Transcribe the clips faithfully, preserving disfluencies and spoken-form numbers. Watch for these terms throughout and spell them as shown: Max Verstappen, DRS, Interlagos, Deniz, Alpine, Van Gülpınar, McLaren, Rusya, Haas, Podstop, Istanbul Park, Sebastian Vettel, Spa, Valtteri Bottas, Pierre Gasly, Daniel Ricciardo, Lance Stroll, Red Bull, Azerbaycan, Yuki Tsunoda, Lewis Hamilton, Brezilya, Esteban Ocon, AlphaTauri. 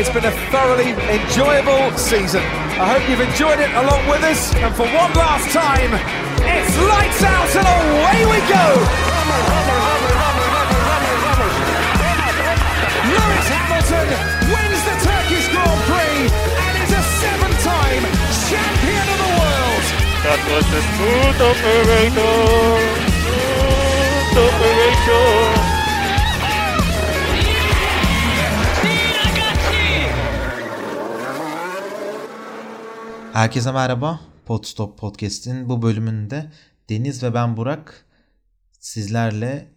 It's been a thoroughly enjoyable season. I hope you've enjoyed it along with us. And for one last time, it's lights out and away we go. Lewis Hamilton wins the Turkish Grand Prix and is a seven-time champion of the world. That was a smooth operator. Smooth operator. Herkese merhaba. Podstop Podcast'in bu bölümünde Deniz ve ben Burak sizlerle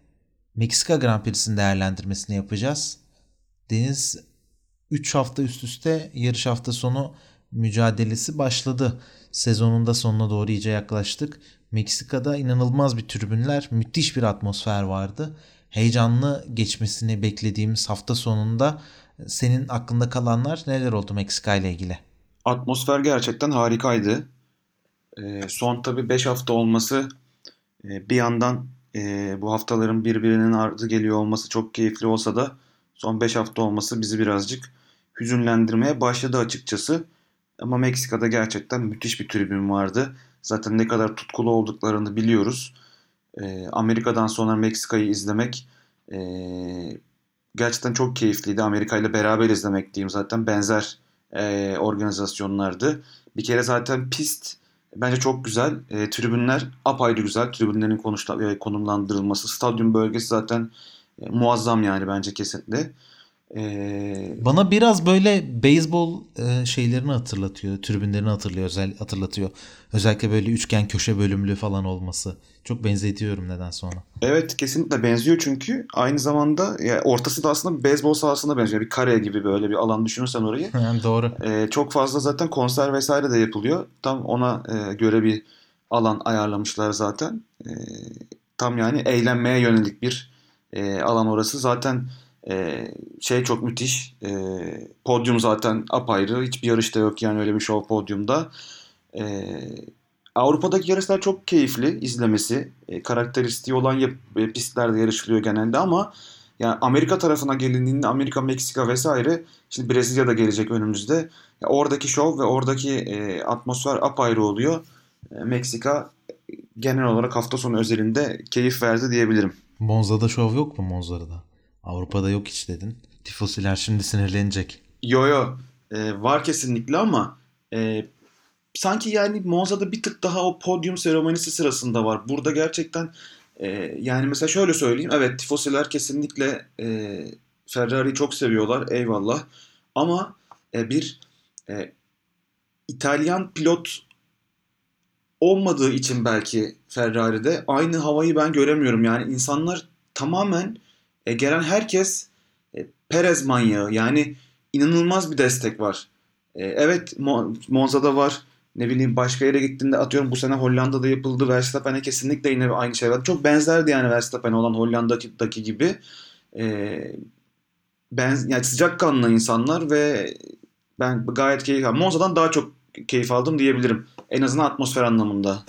Meksika Grand Prix'sinin değerlendirmesini yapacağız. Deniz üç hafta üst üste yarış hafta sonu mücadelesi başladı. Sezonun da sonuna doğru iyice yaklaştık. Meksika'da inanılmaz bir tribünler, müthiş bir atmosfer vardı. Heyecanlı geçmesini beklediğimiz hafta sonunda senin aklında kalanlar neler oldu Meksika ile ilgili? Atmosfer gerçekten harikaydı. E, son tabii beş hafta olması, e, bir yandan e, bu haftaların birbirinin ardı geliyor olması çok keyifli olsa da son beş hafta olması bizi birazcık hüzünlendirmeye başladı açıkçası. Ama Meksika'da gerçekten müthiş bir tribün vardı. Zaten ne kadar tutkulu olduklarını biliyoruz. E, Amerika'dan sonra Meksika'yı izlemek e, gerçekten çok keyifliydi. Amerika ile beraber izlemek diyeyim, zaten benzer E, organizasyonlardı. Bir kere zaten pist bence çok güzel. E, tribünler apayrı güzel. Tribünlerin konuşla, e, konumlandırılması. Stadyum bölgesi zaten e, muazzam yani bence kesinlikle. E, Bana biraz böyle beyzbol e, şeylerini hatırlatıyor. Tribünlerini hatırlıyor, özel, hatırlatıyor. Özellikle böyle üçgen köşe bölümlü falan olması. Çok benzetiyorum neden sonra. Evet, kesinlikle benziyor çünkü aynı zamanda yani ortası da aslında beyzbol sahasına benziyor. Bir kare gibi böyle bir alan düşünürsen orayı. Doğru. E, çok fazla zaten konser vesaire de yapılıyor. Tam ona e, göre bir alan ayarlamışlar zaten. E, tam yani eğlenmeye yönelik bir e, alan orası. Zaten e, şey çok müthiş. E, podyum zaten apayrı. Hiçbir yarışta yok yani öyle bir şov podyumda. Evet. Avrupa'daki yarışlar çok keyifli izlemesi. E, karakteristiği olan yap- pistlerde yarışılıyor genelde ama yani Amerika tarafına gelindiğinde Amerika, Meksika vesaire, şimdi Brezilya da gelecek önümüzde. Ya oradaki şov ve oradaki e, atmosfer apayrı oluyor. E, Meksika genel olarak hafta sonu özelinde keyif verdi diyebilirim. Monza'da şov yok mu Monza'da? Avrupa'da yok hiç dedin. Tifosiler şimdi sinirlenecek. Yo yo. E, var kesinlikle ama e, sanki yani Monza'da bir tık daha o podyum seremonisi sırasında var. Burada gerçekten e, yani mesela şöyle söyleyeyim. Evet, tifosiler kesinlikle e, Ferrari'yi çok seviyorlar. Eyvallah. Ama e, bir e, İtalyan pilot olmadığı için belki Ferrari'de aynı havayı ben göremiyorum. Yani insanlar tamamen e, gelen herkes e, Perez manyağı. Yani inanılmaz bir destek var. E, evet Monza'da var. Ne bileyim başka yere gittiğinde atıyorum bu sene Hollanda'da yapıldı. Verstappen'e kesinlikle yine aynı şey vardı. Çok benzerdi yani Verstappen'e olan Hollanda'daki gibi. Ee, ben, yani sıcakkanlı insanlar ve ben gayet keyif aldım. Monza'dan daha çok keyif aldım diyebilirim. En azından atmosfer anlamında.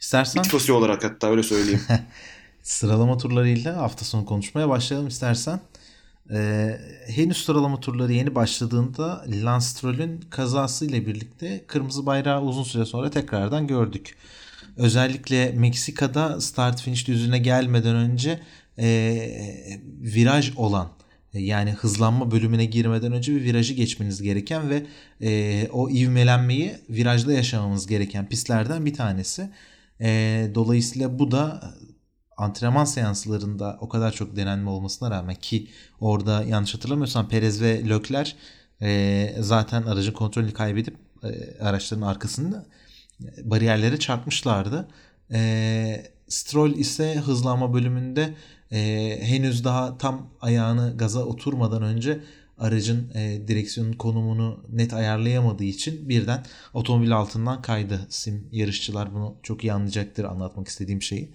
İstersen. Tifosi olarak hatta öyle söyleyeyim. Sıralama turlarıyla hafta sonu konuşmaya başlayalım istersen. Ee, henüz sıralama turları yeni başladığında Lance Stroll'ün kazasıyla birlikte kırmızı bayrağı uzun süre sonra tekrardan gördük. Özellikle Meksika'da start finish düzlüğüne gelmeden önce e, viraj olan e, yani hızlanma bölümüne girmeden önce bir virajı geçmeniz gereken ve e, o ivmelenmeyi virajda yaşamamız gereken pistlerden bir tanesi. E, dolayısıyla bu da antrenman seanslarında o kadar çok denenme olmasına rağmen ki orada yanlış hatırlamıyorsam Perez ve Leclerc e, zaten aracın kontrolünü kaybedip e, araçların arkasında bariyerlere çarpmışlardı. E, Stroll ise hızlanma bölümünde e, henüz daha tam ayağını gaza oturmadan önce aracın e, direksiyonun konumunu net ayarlayamadığı için birden otomobil altından kaydı. Sim yarışçılar bunu çok iyi anlayacaktır anlatmak istediğim şeyi.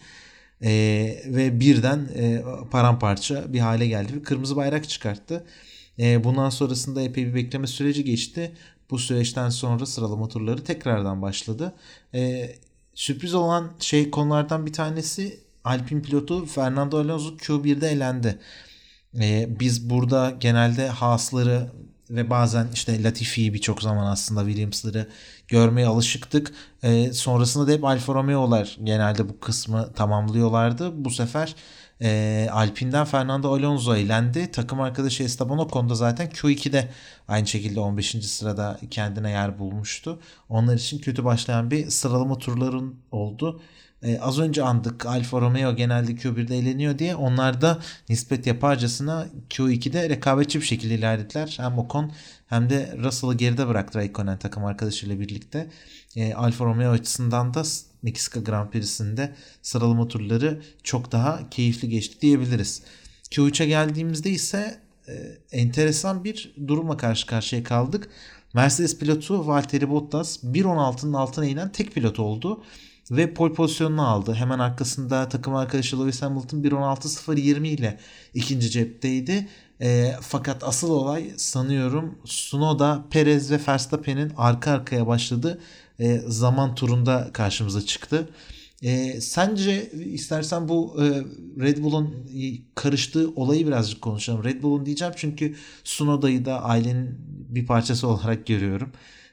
Ee, ve birden e, paramparça bir hale geldi ve kırmızı bayrak çıkarttı. E, bundan sonrasında epey bir bekleme süreci geçti. Bu süreçten sonra sıralama turları tekrardan başladı. E, sürpriz olan şey konulardan bir tanesi Alpine pilotu Fernando Alonso Q bir'de elendi. E, biz burada genelde Haas'ları ve bazen işte Latifi'yi birçok zaman aslında Williams'ları görmeye alışıktık. E, sonrasında da hep Alfa Romeo'lar genelde bu kısmı tamamlıyorlardı. Bu sefer e, Alpine'den Fernando Alonso elendi. Takım arkadaşı Esteban Ocon da zaten Q iki'de aynı şekilde on beşinci sırada kendine yer bulmuştu. Onlar için kötü başlayan bir sıralama turları oldu. Ee, az önce andık Alfa Romeo genelde Q bir'de eleniyor diye, onlar da nispet yaparcasına Q iki'de rekabetçi bir şekilde ilerlediler. Hem Ocon hem de Russell'ı geride bıraktı Raikkonen takım arkadaşıyla birlikte. Ee, Alfa Romeo açısından da Meksika Grand Prix'sinde sıralama turları çok daha keyifli geçti diyebiliriz. Q üç'e geldiğimizde ise e, enteresan bir durumla karşı karşıya kaldık. Mercedes pilotu Valtteri Bottas bir on altının altına inen tek pilot oldu ve pole pozisyonunu aldı. Hemen arkasında takım arkadaşı Lewis Hamilton bir on altı sıfır yirmi ile ikinci cepteydi. E, fakat asıl olay sanıyorum Tsunoda, Perez ve Verstappen'in arka arkaya başladığı e, zaman turunda karşımıza çıktı. E, sence istersen bu e, Red Bull'un karıştığı olayı birazcık konuşalım. Red Bull'un diyeceğim çünkü Tsunoda'yı da ailenin bir parçası olarak görüyorum.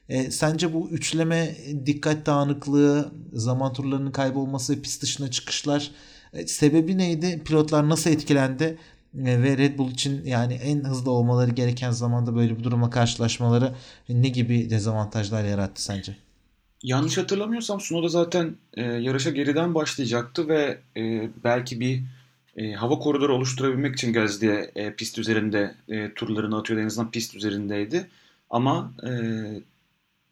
E, sence bu üçleme, dikkat dağınıklığı, zaman turlarının kaybolması ve pist dışına çıkışlar e, sebebi neydi? Pilotlar nasıl etkilendi? E, ve Red Bull için yani en hızlı olmaları gereken zamanda böyle bir duruma karşılaşmaları e, ne gibi dezavantajlar yarattı sence? Yanlış hatırlamıyorsam Tsunoda zaten e, yarışa geriden başlayacaktı ve e, belki bir e, hava koridoru oluşturabilmek için Gasly'ye e, pist üzerinde e, turlarını atıyordu. En azından pist üzerindeydi. Ama e,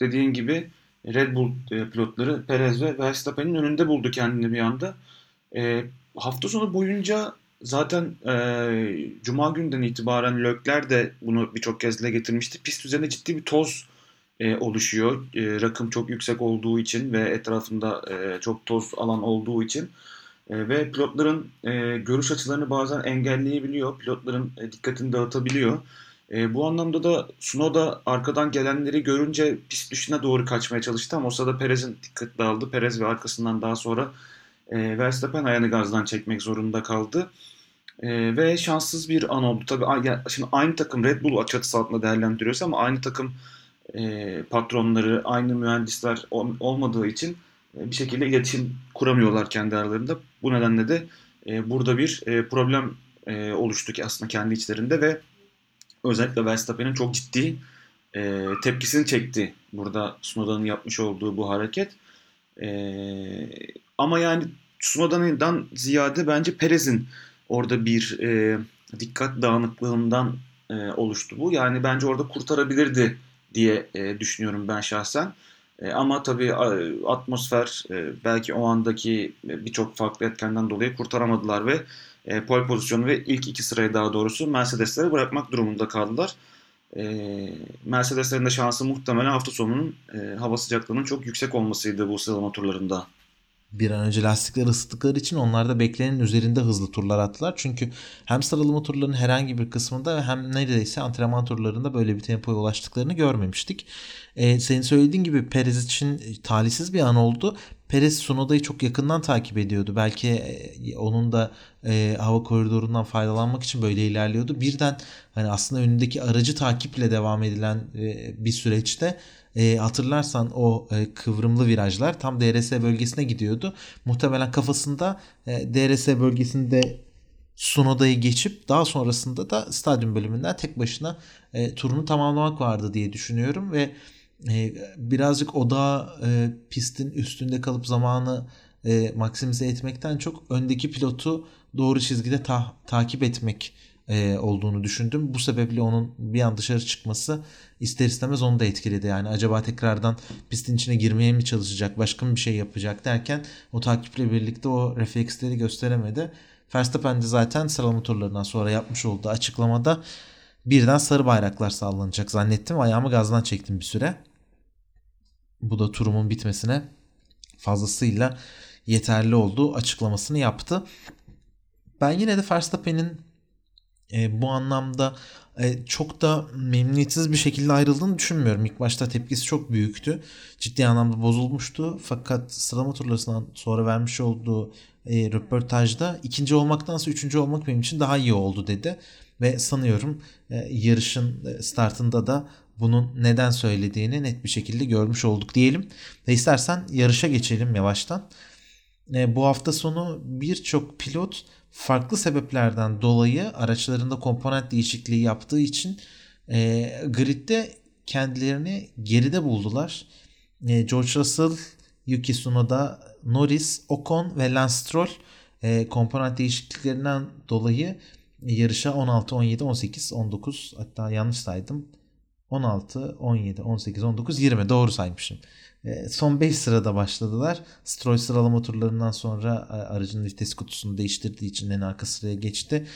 dediğin gibi Red Bull pilotları Perez ve Verstappen'in önünde buldu kendini bir anda. E, hafta sonu boyunca zaten e, Cuma günden itibaren Leclerc de bunu birçok kez dile getirmişti. Pist üzerinde ciddi bir toz e, oluşuyor. E, rakım çok yüksek olduğu için ve etrafında e, çok toz alan olduğu için. E, ve pilotların e, görüş açılarını bazen engelleyebiliyor. Pilotların e, dikkatini dağıtabiliyor. E, bu anlamda da Tsunoda arkadan gelenleri görünce pist dışına doğru kaçmaya çalıştı ama o sırada Perez'in dikkati dağıldı. Perez ve arkasından daha sonra e, Verstappen ayağını gazdan çekmek zorunda kaldı. E, ve şanssız bir an oldu. Tabii, yani şimdi aynı takım Red Bull açısı altında değerlendiriyoruz ama aynı takım e, patronları, aynı mühendisler olmadığı için e, bir şekilde iletişim kuramıyorlar kendi aralarında. Bu nedenle de e, burada bir e, problem e, oluştu ki aslında kendi içlerinde ve özellikle Verstappen'in çok ciddi e, tepkisini çekti burada Tsunoda'nın yapmış olduğu bu hareket. E, ama yani Tsunoda'dan ziyade bence Perez'in orada bir e, dikkat dağınıklığından e, oluştu bu. Yani bence orada kurtarabilirdi diye e, düşünüyorum ben şahsen. E, ama tabii atmosfer e, belki o andaki birçok farklı etkenden dolayı kurtaramadılar ve E, pole pozisyonu ve ilk iki sırayı daha doğrusu Mercedes'lere bırakmak durumunda kaldılar. E, Mercedes'lerin de şansı muhtemelen hafta sonunun e, hava sıcaklığının çok yüksek olmasıydı bu sıralama turlarında. Bir an önce lastikleri ısıttıkları için onlar da beklenenin üzerinde hızlı turlar attılar. Çünkü hem sıralama turlarının herhangi bir kısmında hem neredeyse antrenman turlarında böyle bir tempoya ulaştıklarını görmemiştik. Ee, senin söylediğin gibi Perez için talihsiz bir an oldu. Perez Tsunoda'yı çok yakından takip ediyordu. Belki onun da e, hava koridorundan faydalanmak için böyle ilerliyordu. Birden hani aslında önündeki aracı takiple devam edilen e, bir süreçte E, hatırlarsan o e, kıvrımlı virajlar tam D R S bölgesine gidiyordu. Muhtemelen kafasında e, D R S bölgesinde Tsunoda'yı geçip daha sonrasında da stadyum bölümünden tek başına e, turunu tamamlamak vardı diye düşünüyorum ve e, birazcık odağı e, pistin üstünde kalıp zamanı e, maksimize etmekten çok öndeki pilotu doğru çizgide ta- takip etmek olduğunu düşündüm. Bu sebeple onun bir an dışarı çıkması ister istemez onu da etkiledi. Yani acaba tekrardan pistin içine girmeye mi çalışacak, başka mı bir şey yapacak derken o takiple birlikte o refleksleri gösteremedi. Verstappen de zaten sıralama turlarından sonra yapmış olduğu açıklamada birden sarı bayraklar sallanacak zannettim. Ayağımı gazdan çektim bir süre. Bu da turumun bitmesine fazlasıyla yeterli olduğu açıklamasını yaptı. Ben yine de Verstappen'in E, bu anlamda e, çok da memnuniyetsiz bir şekilde ayrıldığını düşünmüyorum. İlk başta tepkisi çok büyüktü. Ciddi anlamda bozulmuştu. Fakat sıralama turlarından sonra vermiş olduğu e, röportajda ikinci olmaktansa üçüncü olmak benim için daha iyi oldu dedi. Ve sanıyorum yarışın startında da bunun neden söylediğini net bir şekilde görmüş olduk diyelim. Ve istersen yarışa geçelim yavaştan. Bu hafta sonu birçok pilot farklı sebeplerden dolayı araçlarında komponent değişikliği yaptığı için e, gridde kendilerini geride buldular. E, George Russell, Yuki Tsunoda, Norris, Ocon ve Lance Stroll e, komponent değişikliklerinden dolayı yarışa on altı, on yedi, on sekiz, on dokuz hatta yanlış saydım. on altı, on yedi, on sekiz, on dokuz, yirmi doğru saymışım. Son beş sırada başladılar. Stroll sıralama turlarından sonra aracın vites kutusunu değiştirdiği için en arka sıraya geçti.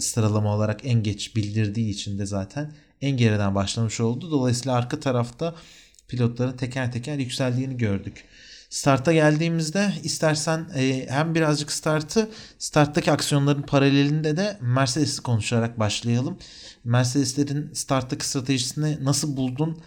Sıralama olarak en geç bildirdiği için de zaten en geriden başlamış oldu. Dolayısıyla arka tarafta pilotların teker teker yükseldiğini gördük. Starta geldiğimizde istersen hem birazcık startı, starttaki aksiyonların paralelinde de Mercedes'i konuşarak başlayalım. Mercedes'lerin starttaki stratejisini nasıl buldun?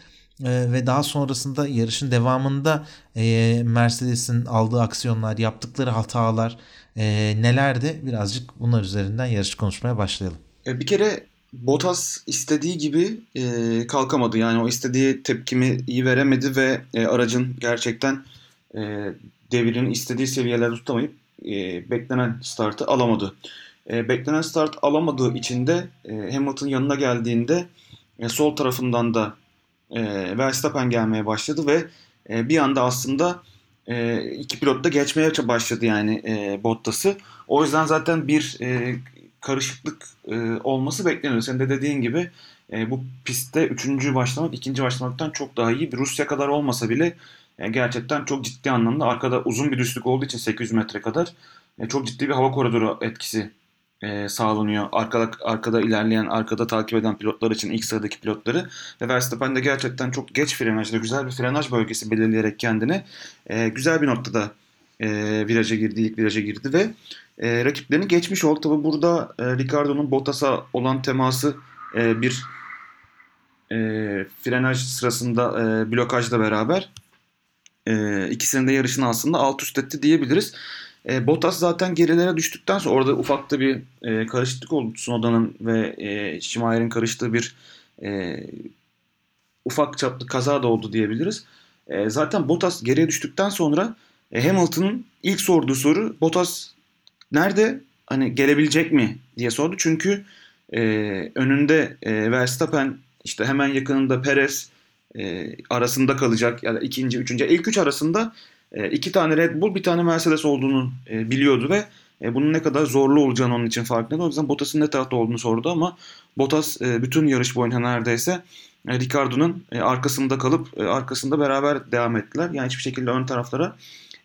Ve daha sonrasında yarışın devamında e, Mercedes'in aldığı aksiyonlar, yaptıkları hatalar e, nelerdi? Birazcık bunlar üzerinden yarışı konuşmaya başlayalım. Bir kere Bottas istediği gibi e, kalkamadı. Yani o istediği tepkimi iyi veremedi ve e, aracın gerçekten e, devirin istediği seviyelerde tutamayıp e, beklenen startı alamadı. E, beklenen start alamadığı için de e, Hamilton yanına geldiğinde e, sol tarafından da E, Verstappen gelmeye başladı ve e, bir anda aslında e, iki pilot da geçmeye başladı yani e, Bottas'ı. O yüzden zaten bir e, karışıklık e, olması bekleniyor. Senin de dediğin gibi e, bu pistte üçüncü başlamak ikinci başlamaktan çok daha iyi. Bir Rusya kadar olmasa bile e, gerçekten çok ciddi anlamda arkada uzun bir düzlük olduğu için sekiz yüz metre kadar e, çok ciddi bir hava koridoru etkisi E, sağlanıyor. Arkada, arkada ilerleyen, arkada takip eden pilotlar için ilk sıradaki pilotları. Ve Verstappen de gerçekten çok geç frenajda güzel bir frenaj bölgesi belirleyerek kendine e, güzel bir noktada e, viraja girdi, ilk viraja girdi ve e, rakiplerini geçmiş oldu. Tabi burada e, Ricardo'nun Bottas'a olan teması e, bir e, frenaj sırasında e, blokajla beraber e, ikisinin de yarışını aslında alt üst etti diyebiliriz. E, Bottas zaten gerilere düştükten sonra orada ufak da bir e, karışıklık oldu. Tsunoda'nın ve e, Schumacher'in karıştığı bir e, ufak çaplı kaza da oldu diyebiliriz. E, zaten Bottas geriye düştükten sonra e, Hamilton'ın ilk sorduğu soru Bottas nerede? Hani gelebilecek mi? Diye sordu. Çünkü e, önünde e, Verstappen, işte hemen yakınında Perez e, arasında kalacak. Ya da ikinci, üçüncü, ilk üç arasında İki tane Red Bull, bir tane Mercedes olduğunu biliyordu ve bunun ne kadar zorlu olacağını onun için farkındaydı. O yüzden Bottas'ın ne tarafta olduğunu sordu ama Bottas bütün yarış boyunca neredeyse Ricardo'nun arkasında kalıp arkasında beraber devam ettiler. Yani hiçbir şekilde ön taraflara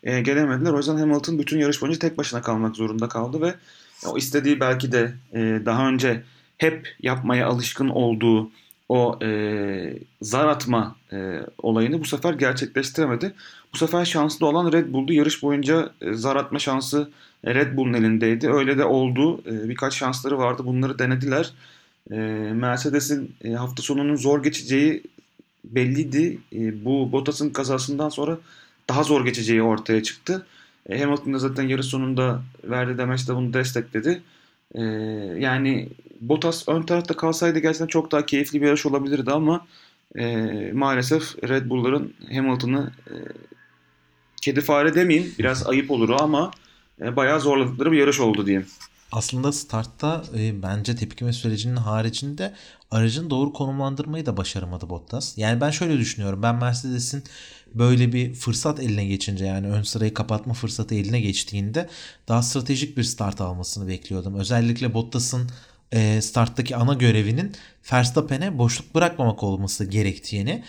gelemediler. O yüzden Hamilton bütün yarış boyunca tek başına kalmak zorunda kaldı ve o istediği belki de daha önce hep yapmaya alışkın olduğu o e, zar atma e, olayını bu sefer gerçekleştiremedi. Bu sefer şanslı olan Red Bull'du. Yarış boyunca e, zar atma şansı Red Bull'un elindeydi. Öyle de oldu. E, birkaç şansları vardı. Bunları denediler. E, Mercedes'in e, hafta sonunun zor geçeceği belliydi. E, bu Bottas'ın kazasından sonra daha zor geçeceği ortaya çıktı. E, Hamilton da zaten yarış sonunda verdiği demeçle de bunu destekledi. E, yani Bottas ön tarafta kalsaydı gerçekten çok daha keyifli bir yarış olabilirdi ama e, maalesef Red Bull'ların Hamilton'ı e, kedi fare demeyeyim biraz ayıp olur ama e, bayağı zorladıkları bir yarış oldu diyeyim. Aslında startta e, bence tepkime sürecinin haricinde aracın doğru konumlandırmayı da başaramadı Bottas. Yani ben şöyle düşünüyorum. Ben Mercedes'in böyle bir fırsat eline geçince yani ön sırayı kapatma fırsatı eline geçtiğinde daha stratejik bir start almasını bekliyordum. Özellikle Bottas'ın starttaki ana görevinin Verstappen'e boşluk bırakmamak olması gerektiğini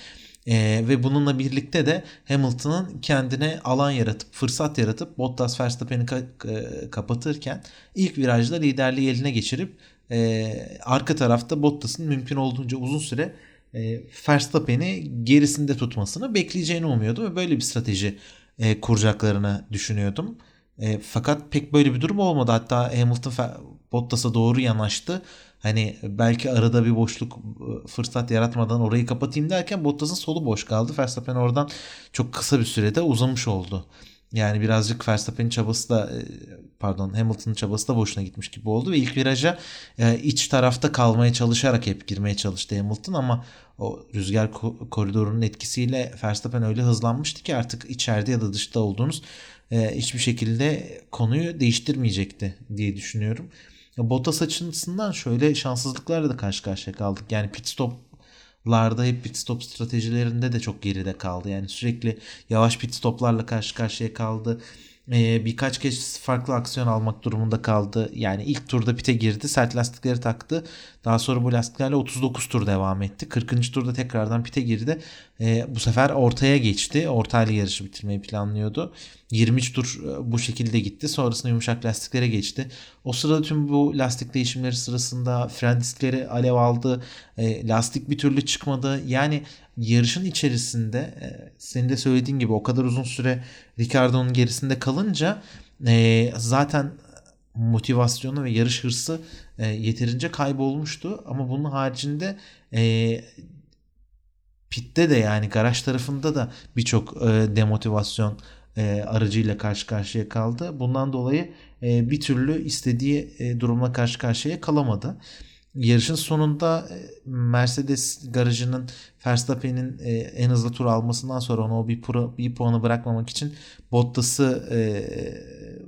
e, ve bununla birlikte de Hamilton'ın kendine alan yaratıp fırsat yaratıp Bottas Verstappen'i ka- kapatırken ilk virajda liderliği eline geçirip e, arka tarafta Bottas'ın mümkün olduğunca uzun süre e, Verstappen'i gerisinde tutmasını bekleyeceğini umuyordum ve böyle bir strateji e, kuracaklarını düşünüyordum. E, fakat pek böyle bir durum olmadı. Hatta Hamilton Bottas'a doğru yanaştı. Hani belki arada bir boşluk fırsat yaratmadan orayı kapatayım derken Bottas'ın solu boş kaldı. Verstappen oradan çok kısa bir sürede uzamış oldu. Yani birazcık Verstappen'in çabası da pardon Hamilton'ın çabası da boşuna gitmiş gibi oldu ve ilk viraja e, iç tarafta kalmaya çalışarak hep girmeye çalıştı Hamilton ama o rüzgar ko- koridorunun etkisiyle Verstappen öyle hızlanmıştı ki artık içeride ya da dışta olduğunuz e, hiçbir şekilde konuyu değiştirmeyecekti diye düşünüyorum. Bottas açısından şöyle şanssızlıklarla da karşı karşıya kaldık. Yani pit stoplarda hep pit stop stratejilerinde de çok geride kaldı. Yani sürekli yavaş pit stoplarla karşı karşıya kaldı. Ee, birkaç kez farklı aksiyon almak durumunda kaldı. Yani ilk turda pite girdi. Sert lastikleri taktı. Daha sonra bu lastiklerle otuz dokuz tur devam etti. kırkıncı turda tekrardan pite girdi. Ee, bu sefer ortaya geçti. Ortayla yarışı bitirmeyi planlıyordu. yirmi üç tur bu şekilde gitti. Sonrasında yumuşak lastiklere geçti. O sırada tüm bu lastik değişimleri sırasında fren diskleri alev aldı. Ee, lastik bir türlü çıkmadı. Yani yarışın içerisinde senin de söylediğin gibi o kadar uzun süre Ricciardo'nun gerisinde kalınca e, zaten motivasyonu ve yarış hırsı e, yeterince kaybolmuştu. Ama bunun haricinde e, pitte de yani garaj tarafında da birçok e, demotivasyon e, aracıyla karşı karşıya kaldı. Bundan dolayı e, bir türlü istediği e, durumla karşı karşıya kalamadı. Yarışın sonunda Mercedes garajının Verstappen'in en hızlı tur almasından sonra ona o bir, pura, bir puanı bırakmamak için Bottas'ı e,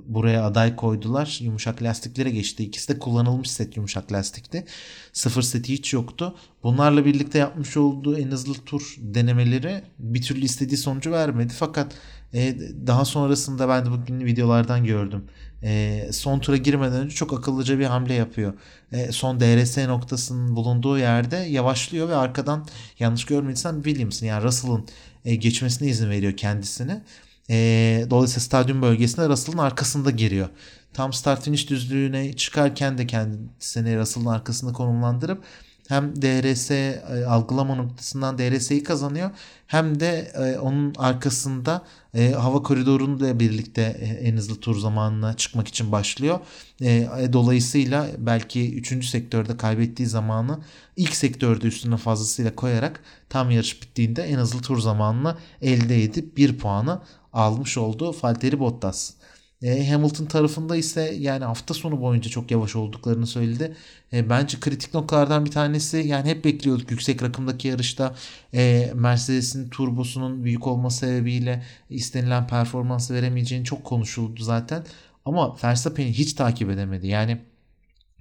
buraya aday koydular. Yumuşak lastiklere geçti. İkisi de kullanılmış set yumuşak lastikti. Sıfır seti hiç yoktu. Bunlarla birlikte yapmış olduğu en hızlı tur denemeleri bir türlü istediği sonucu vermedi. Fakat e, daha sonrasında ben de bugün videolardan gördüm. E, son tura girmeden önce çok akıllıca bir hamle yapıyor. E, son D R S noktasının bulunduğu yerde yavaşlıyor ve arkadan yanlış görmediysem Williams'ın yani Russell'ın e, geçmesine izin veriyor kendisine. E, dolayısıyla stadyum bölgesine Russell'ın arkasında giriyor. Tam start finish düzlüğüne çıkarken de kendisini Russell'ın arkasında konumlandırıp hem D R S e, algılama noktasından D R S'yi kazanıyor hem de e, onun arkasında e, hava koridoruyla birlikte e, en hızlı tur zamanına çıkmak için başlıyor. E, dolayısıyla belki üçüncü sektörde kaybettiği zamanı ilk sektörde üstüne fazlasıyla koyarak tam yarış bittiğinde en hızlı tur zamanını elde edip bir puanı almış oldu Valtteri Bottas. Hamilton tarafında ise yani hafta sonu boyunca çok yavaş olduklarını söyledi. E, bence kritik noktalardan bir tanesi yani hep bekliyorduk yüksek rakımdaki yarışta e, Mercedes'in turbosunun büyük olma sebebiyle istenilen performansı veremeyeceğini çok konuşuldu zaten. Ama Verstappen'i hiç takip edemedi. Yani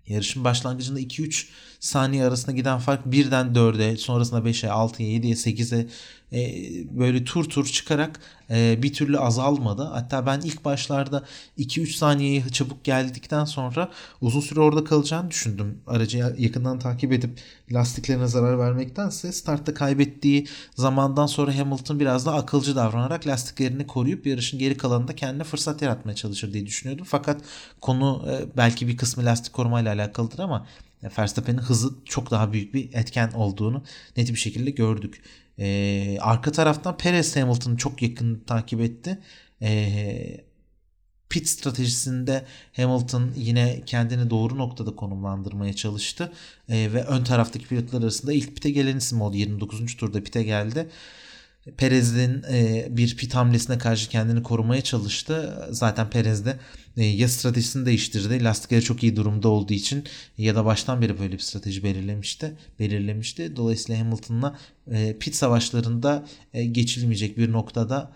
yarışın başlangıcında iki üç saniye arasında giden fark birden dörde, sonrasında beşe, altıya, yediye, sekize e, böyle tur tur çıkarak e, bir türlü azalmadı. Hatta ben ilk başlarda iki üç saniyeye çabuk geldikten sonra uzun süre orada kalacağını düşündüm. Aracı yakından takip edip lastiklerine zarar vermektense startta kaybettiği zamandan sonra Hamilton biraz daha akılcı davranarak lastiklerini koruyup yarışın geri kalanında kendine fırsat yaratmaya çalışır diye düşünüyordum. Fakat konu e, belki bir kısmı lastik korumayla alakalıdır ama Verstappen'in hızı çok daha büyük bir etken olduğunu net bir şekilde gördük. Ee, arka taraftan Perez Hamilton'ı çok yakın takip etti. Ee, pit stratejisinde Hamilton yine kendini doğru noktada konumlandırmaya çalıştı. Ee, ve ön taraftaki pilotlar arasında ilk pite gelen isim oldu. yirmi dokuzuncu turda pite geldi. Perez'in bir pit hamlesine karşı kendini korumaya çalıştı. Zaten Perez de ya stratejisini değiştirdi, lastikleri çok iyi durumda olduğu için ya da baştan beri böyle bir strateji belirlemişti. belirlemişti. Dolayısıyla Hamilton'la pit savaşlarında geçilmeyecek bir noktada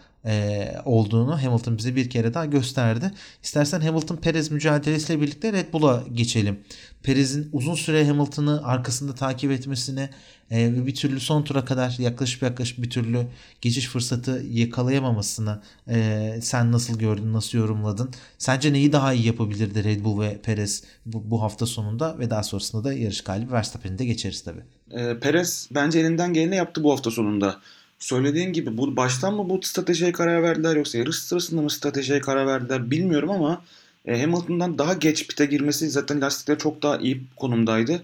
olduğunu Hamilton bize bir kere daha gösterdi. İstersen Hamilton-Perez mücadelesiyle birlikte Red Bull'a geçelim. Perez'in uzun süre Hamilton'ı arkasında takip etmesine ve bir türlü son tura kadar yaklaşıp yaklaşıp bir türlü geçiş fırsatı yakalayamamasına e, sen nasıl gördün, nasıl yorumladın? Sence neyi daha iyi yapabilirdi Red Bull ve Perez bu, bu hafta sonunda ve daha sonrasında da yarış galibi Verstappen'e de geçeriz tabii. E, Perez bence elinden geleni yaptı bu hafta sonunda. Söylediğin gibi bu baştan mı bu stratejiye karar verdiler yoksa yarış sırasında mı stratejiye karar verdiler bilmiyorum ama e, Hamilton'dan daha geç pite girmesi zaten lastikleri çok daha iyi konumdaydı.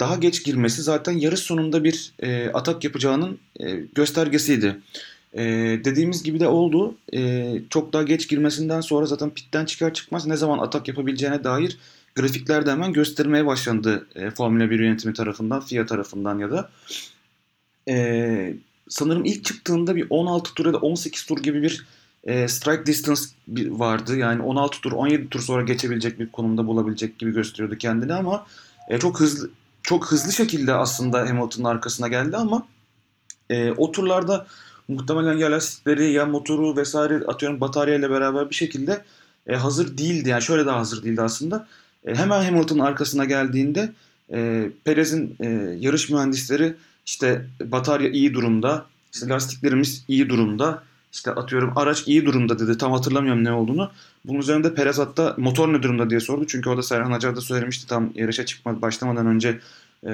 Daha geç girmesi zaten yarış sonunda bir e, atak yapacağının e, göstergesiydi. E, dediğimiz gibi de oldu. E, çok daha geç girmesinden sonra zaten pitten çıkar çıkmaz ne zaman atak yapabileceğine dair grafikler de hemen göstermeye başlandı. E, Formula bir yönetimi tarafından, F I A tarafından ya da. E, sanırım ilk çıktığında bir on altı tur ya da on sekiz tur gibi bir E, strike distance vardı. Yani on altı tur, on yedi tur sonra geçebilecek bir konumda bulabilecek gibi gösteriyordu kendini ama e, çok hızlı çok hızlı şekilde aslında Hamilton'ın arkasına geldi ama e, o turlarda muhtemelen ya lastikleri ya motoru vesaire atıyorum bataryayla beraber bir şekilde e, hazır değildi. Yani şöyle daha hazır değildi aslında. E, hemen Hamilton'ın arkasına geldiğinde e, Perez'in e, yarış mühendisleri işte batarya iyi durumda, işte lastiklerimiz iyi durumda, İşte atıyorum araç iyi durumda dedi. Tam hatırlamıyorum ne olduğunu. Bunun üzerinde Perez hatta motor ne durumda diye sordu. Çünkü o da Serhan Acar da söylemişti tam yarışa çıkma, başlamadan önce e,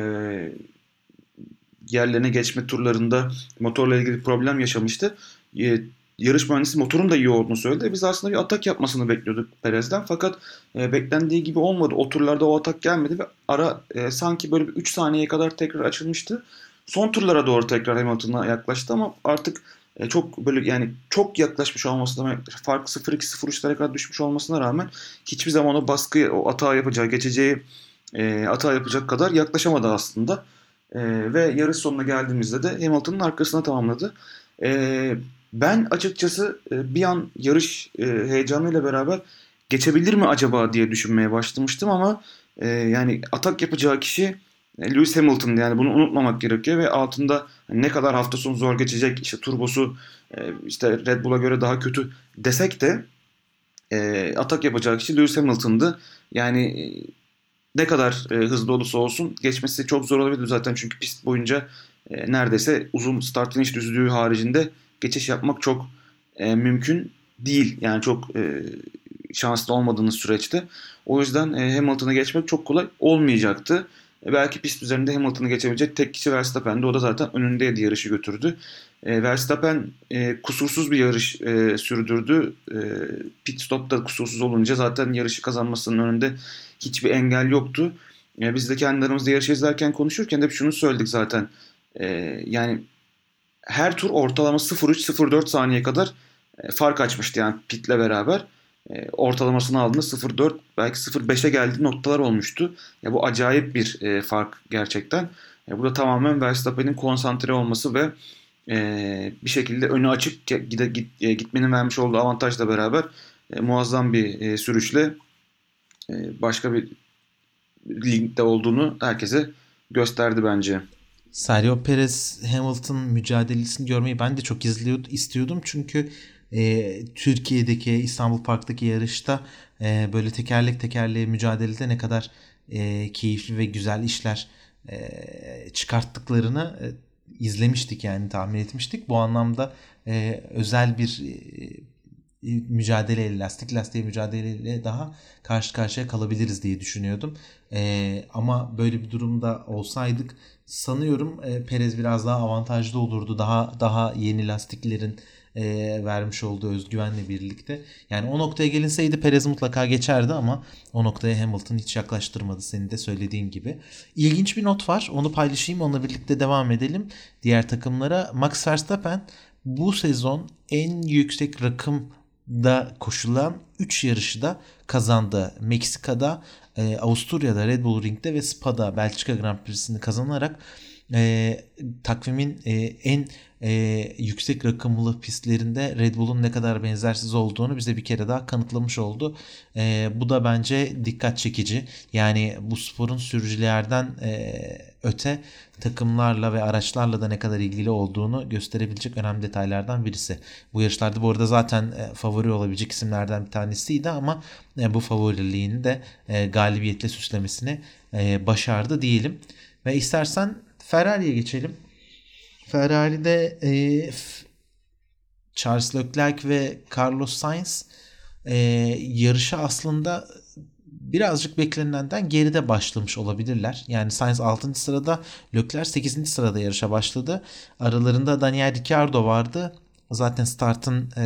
yerlerine geçme turlarında motorla ilgili problem yaşamıştı. E, yarış mühendisi motorun da iyi olduğunu söyledi. Biz aslında bir atak yapmasını bekliyorduk Perez'den. Fakat e, beklendiği gibi olmadı. O turlarda o atak gelmedi ve ara e, sanki böyle bir üç saniyeye kadar tekrar açılmıştı. Son turlara doğru tekrar Hamilton'a yaklaştı ama artık çok böyle yani çok yaklaşmış olmasına, fark sıfır iki sıfır üçlere kadar düşmüş olmasına rağmen hiçbir zaman o baskı, o hata yapacağı, geçeceği e, hata yapacak kadar yaklaşamadı aslında. E, ve yarış sonuna geldiğimizde de Hamilton'ın arkasına tamamladı. E, ben açıkçası e, bir an yarış e, heyecanıyla beraber geçebilir mi acaba diye düşünmeye başlamıştım ama e, yani atak yapacağı kişi Lewis Hamilton, yani bunu unutmamak gerekiyor ve altında ne kadar hafta sonu zor geçecek, işte turbosu işte Red Bull'a göre daha kötü desek de e, atak yapacak kişi Lewis Hamilton'dı. Yani ne kadar e, hızlı olursa olsun geçmesi çok zor olabilir zaten, çünkü pist boyunca e, neredeyse uzun start finish düzlüğü haricinde geçiş yapmak çok e, mümkün değil. Yani çok e, şanslı olmadığınız süreçte. O yüzden e, Hamilton'a geçmek çok kolay olmayacaktı. Belki pist üzerinde Hamilton'ı geçebilecek tek kişi Verstappen'di. O da zaten önündeydi, yarışı götürdü. E, Verstappen e, kusursuz bir yarış e, sürdürdü. E, pit stop da kusursuz olunca zaten yarışı kazanmasının önünde hiçbir engel yoktu. E, biz de kendi aramızda yarışı izlerken konuşurken de hep şunu söyledik zaten. E, yani her tur ortalama sıfır üç sıfır dört saniye kadar e, fark açmıştı yani pitle beraber. Ortalamasını aldığında sıfır dört belki sıfır beşe geldiği noktalar olmuştu. Ya bu acayip bir e, fark gerçekten. E, burada tamamen Verstappen'in konsantre olması ve e, bir şekilde önü açık gide, git, e, gitmenin vermiş olduğu avantajla beraber e, muazzam bir e, sürüşle e, başka bir ligde olduğunu herkese gösterdi bence. Sergio Perez Hamilton mücadelesini görmeyi ben de çok izliyordum, istiyordum çünkü E, Türkiye'deki İstanbul Park'taki yarışta e, böyle tekerlek tekerleğe mücadelede ne kadar e, keyifli ve güzel işler e, çıkarttıklarını e, izlemiştik, yani tahmin etmiştik. Bu anlamda e, özel bir e, mücadeleyle, lastik lastiğe mücadeleyle daha karşı karşıya kalabiliriz diye düşünüyordum. E, ama böyle bir durumda olsaydık sanıyorum e, Perez biraz daha avantajlı olurdu. Daha daha yeni lastiklerin E, vermiş olduğu özgüvenle birlikte. Yani o noktaya gelinseydi Perez mutlaka geçerdi ama o noktaya Hamilton hiç yaklaştırmadı, senin de söylediğin gibi. İlginç bir not var. Onu paylaşayım. Onunla birlikte devam edelim diğer takımlara. Max Verstappen bu sezon en yüksek rakımda koşulan üç yarışı da kazandı. Meksika'da, e, Avusturya'da, Red Bull Ring'de ve Spa'da Belçika Grand Prix'sini kazanarak E, takvimin e, en e, yüksek rakımlı pistlerinde Red Bull'un ne kadar benzersiz olduğunu bize bir kere daha kanıtlamış oldu. E, bu da bence dikkat çekici. Yani bu sporun sürücülerden e, öte takımlarla ve araçlarla da ne kadar ilgili olduğunu gösterebilecek önemli detaylardan birisi. Bu yarışlarda bu arada zaten e, favori olabilecek isimlerden bir tanesiydi ama e, bu favoriliğini de e, galibiyetle süslemesini e, başardı diyelim. Ve istersen Ferrari'ye geçelim. Ferrari'de e, Charles Leclerc ve Carlos Sainz e, yarışa aslında birazcık beklenilenden geride başlamış olabilirler. Yani Sainz altıncı sırada, Leclerc sekizinci sırada yarışa başladı. Aralarında Daniel Ricciardo vardı. Zaten startın e,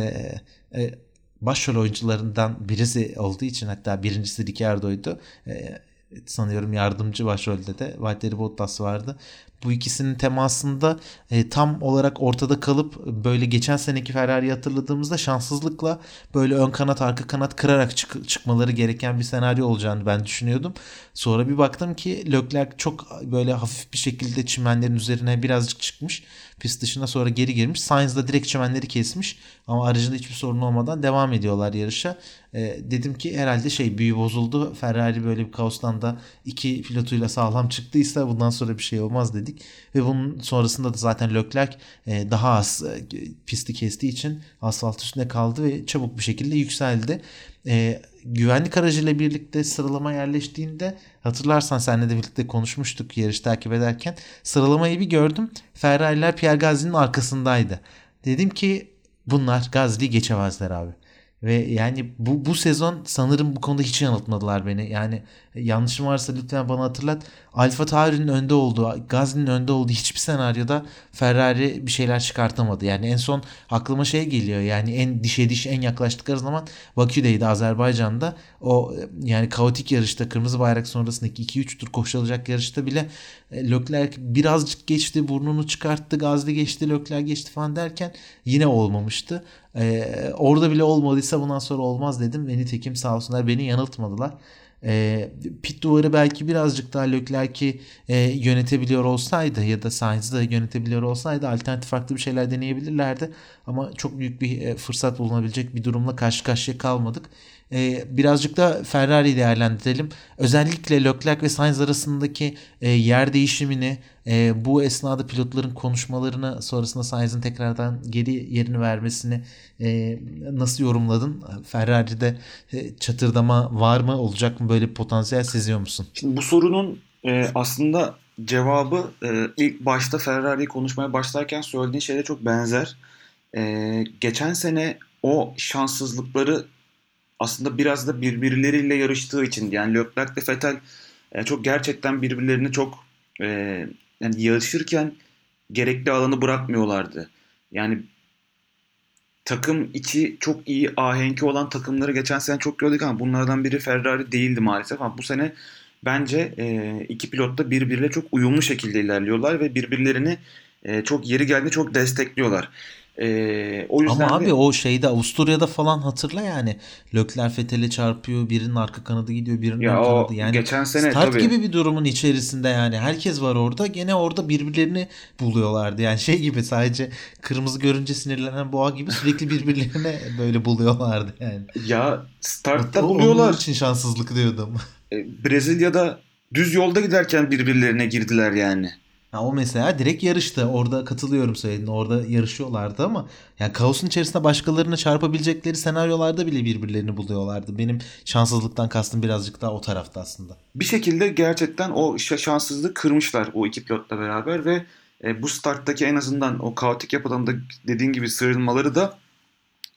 e, başrol oyuncularından birisi olduğu için, hatta birincisi Ricciardo'ydu. E, sanıyorum yardımcı başrolde de Valtteri Bottas vardı. bu ikisinin temasında e, tam olarak ortada kalıp böyle geçen seneki Ferrari'yi hatırladığımızda şanssızlıkla böyle ön kanat arka kanat kırarak çık- çıkmaları gereken bir senaryo olacağını ben düşünüyordum. Sonra bir baktım ki Leclerc çok böyle hafif bir şekilde çimenlerin üzerine birazcık çıkmış. Pist dışına sonra geri girmiş. Sainz da direkt çimenleri kesmiş ama aracında hiçbir sorun olmadan devam ediyorlar yarışa. E, dedim ki herhalde şey büyü bozuldu. Ferrari böyle bir kaostan da iki pilotuyla sağlam çıktıysa bundan sonra bir şey olmaz dedik. Ve bunun sonrasında da zaten Leclerc e, daha az e, pisti kestiği için asfalt üstünde kaldı ve çabuk bir şekilde yükseldi. E, güvenlik aracıyla birlikte sıralama yerleştiğinde hatırlarsan seninle de birlikte konuşmuştuk yarış takip ederken. Sıralamayı bir gördüm. Ferrari'ler Pierre Gasly'nin arkasındaydı. Dedim ki bunlar Gasly'yi geçemezler abi. Ve yani bu bu sezon sanırım bu konuda hiç yanıltmadılar beni. Yani yanlışım varsa lütfen bana hatırlat. AlphaTauri'nin önde olduğu, Gasly'nin önde olduğu hiçbir senaryoda Ferrari bir şeyler çıkartamadı. Yani en son aklıma şey geliyor. Yani en dişe diş en yaklaştıkları zaman Bakü'deydi, Azerbaycan'da. O yani kaotik yarışta kırmızı bayrak sonrasındaki iki üç tur koşulacak yarışta bile Leclerc birazcık geçti, burnunu çıkarttı, Gasly geçti, Leclerc geçti falan derken yine olmamıştı. Ee, orada bile olmadıysa bundan sonra olmaz dedim ve nitekim sağ olsunlar beni yanıltmadılar. Ee, pit duvarı belki birazcık daha Leclerc'i e, yönetebiliyor olsaydı ya da Sainz'i de yönetebiliyor olsaydı alternatif farklı bir şeyler deneyebilirlerdi ama çok büyük bir e, fırsat bulunabilecek bir durumla karşı karşıya kalmadık. Ee, birazcık da Ferrari'yi değerlendirelim. Özellikle Leclerc ve Sainz arasındaki e, yer değişimini, e, bu esnada pilotların konuşmalarını, sonrasında Sainz'in tekrardan geri yerini vermesini e, nasıl yorumladın? Ferrari'de e, çatırdama var mı? Olacak mı? Böyle potansiyel seziyor musun? Şimdi bu sorunun e, aslında cevabı e, ilk başta Ferrari'yi konuşmaya başlarken söylediğin şeyle çok benzer. E, geçen sene o şanssızlıkları aslında biraz da birbirleriyle yarıştığı için, yani Leclerc de Vettel çok gerçekten birbirlerini çok e, yani yarışırken gerekli alanı bırakmıyorlardı. Yani takım içi çok iyi ahenki olan takımları geçen sene çok gördük ama bunlardan biri Ferrari değildi maalesef. Ama bu sene bence e, iki pilot da birbirleriyle çok uyumlu şekilde ilerliyorlar ve birbirlerini e, çok yeri geldiğinde çok destekliyorlar. Ee, o yüzden ama abi de... o şeyde Avusturya'da falan hatırla yani Leclerc Vettel'e çarpıyor, birinin arka kanadı gidiyor, birinin ya ön kanadı, yani geçen sene start tabii gibi bir durumun içerisinde yani herkes var orada, gene orada birbirlerini buluyorlardı yani şey gibi sadece kırmızı görünce sinirlenen boğa gibi sürekli birbirlerine böyle buluyorlardı yani. Ya startta buluyorlar. Onun için şanssızlık diyordum. Brezilya'da düz yolda giderken birbirlerine girdiler yani. Ya o mesela direkt yarıştı. Orada katılıyorum söylediğine. Orada yarışıyorlardı ama yani kaosun içerisinde başkalarına çarpabilecekleri senaryolarda bile birbirlerini buluyorlardı. Benim şanssızlıktan kastım birazcık daha o tarafta aslında. Bir şekilde gerçekten o şanssızlığı kırmışlar o iki pilotla beraber ve bu starttaki en azından o kaotik yapıdan da dediğin gibi sıyrılmaları da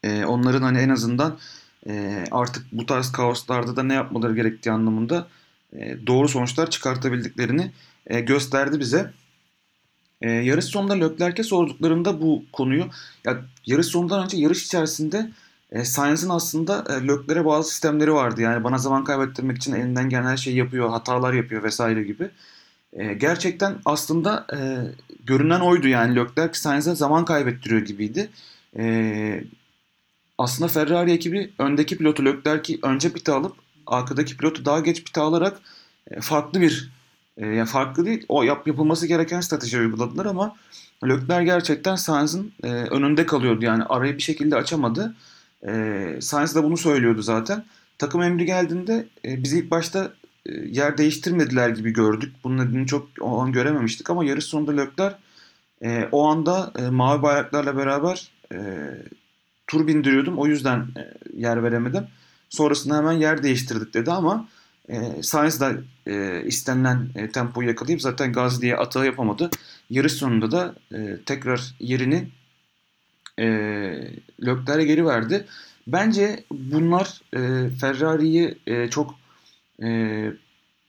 onların hani en azından artık bu tarz kaoslarda da ne yapmaları gerektiği anlamında doğru sonuçlar çıkartabildiklerini gösterdi bize. Ee, yarış sonunda Leclerc'e sorduklarında bu konuyu, ya yarış sonundan önce yarış içerisinde e, Sainz'in aslında e, Leclerc'e bazı sistemleri vardı. Yani bana zaman kaybettirmek için elinden gelen her şeyi yapıyor, hatalar yapıyor vesaire gibi. E, gerçekten aslında e, görünen oydu yani Leclerc Sainz'e zaman kaybettiriyor gibiydi. E, aslında Ferrari ekibi öndeki pilotu Leclerc'i önce pite alıp arkadaki pilotu daha geç pite alarak e, farklı bir Yani farklı değil. O yap, yapılması gereken strateji uyguladılar ama Leclerc gerçekten Sainz'in e, önünde kalıyordu. Yani arayı bir şekilde açamadı. E, Sainz de bunu söylüyordu zaten. Takım emri geldiğinde e, bizi ilk başta e, yer değiştirmediler gibi gördük. Bunun nedenini çok o an görememiştik ama yarış sonunda Leclerc e, o anda e, mavi bayraklarla beraber e, tur bindiriyordum. O yüzden e, yer veremedim. Sonrasında hemen yer değiştirdik dedi ama E, Sainz de e, istenilen e, tempoyu yakalayıp zaten Gasly'ye atağı yapamadı. Yarış sonunda da e, tekrar yerini e, Leclerc'e geri verdi. Bence bunlar e, Ferrari'yi e, çok e,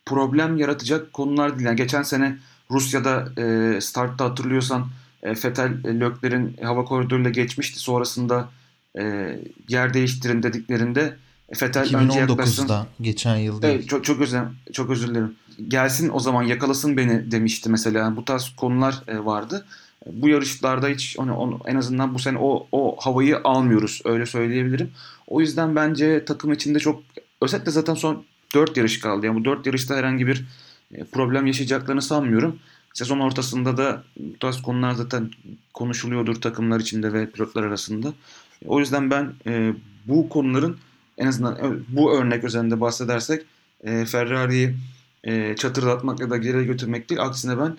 problem yaratacak konular değil. Yani geçen sene Rusya'da e, startta hatırlıyorsan e, Vettel e, Leclerc'in hava koridoruyla geçmişti. Sonrasında e, yer değiştirin dediklerinde Vettel iki bin on dokuzda önce yaklaştın. geçen yıl değil. Evet, çok, çok, özür, çok özür dilerim. gelsin o zaman yakalasın beni demişti mesela. Bu tarz konular vardı. Bu yarışlarda hiç hani on, en azından bu sene o o havayı almıyoruz, öyle söyleyebilirim. O yüzden bence takım içinde çok, özellikle zaten son dört yarış kaldı. Yani bu dört yarışta herhangi bir problem yaşayacaklarını sanmıyorum. Sezon ortasında da bu tarz konular zaten konuşuluyordur takımlar içinde ve pilotlar arasında. O yüzden ben e, bu konuların en azından bu örnek üzerinde bahsedersek e, Ferrari'yi e, çatırdatmak ya da geri götürmek değil. Aksine ben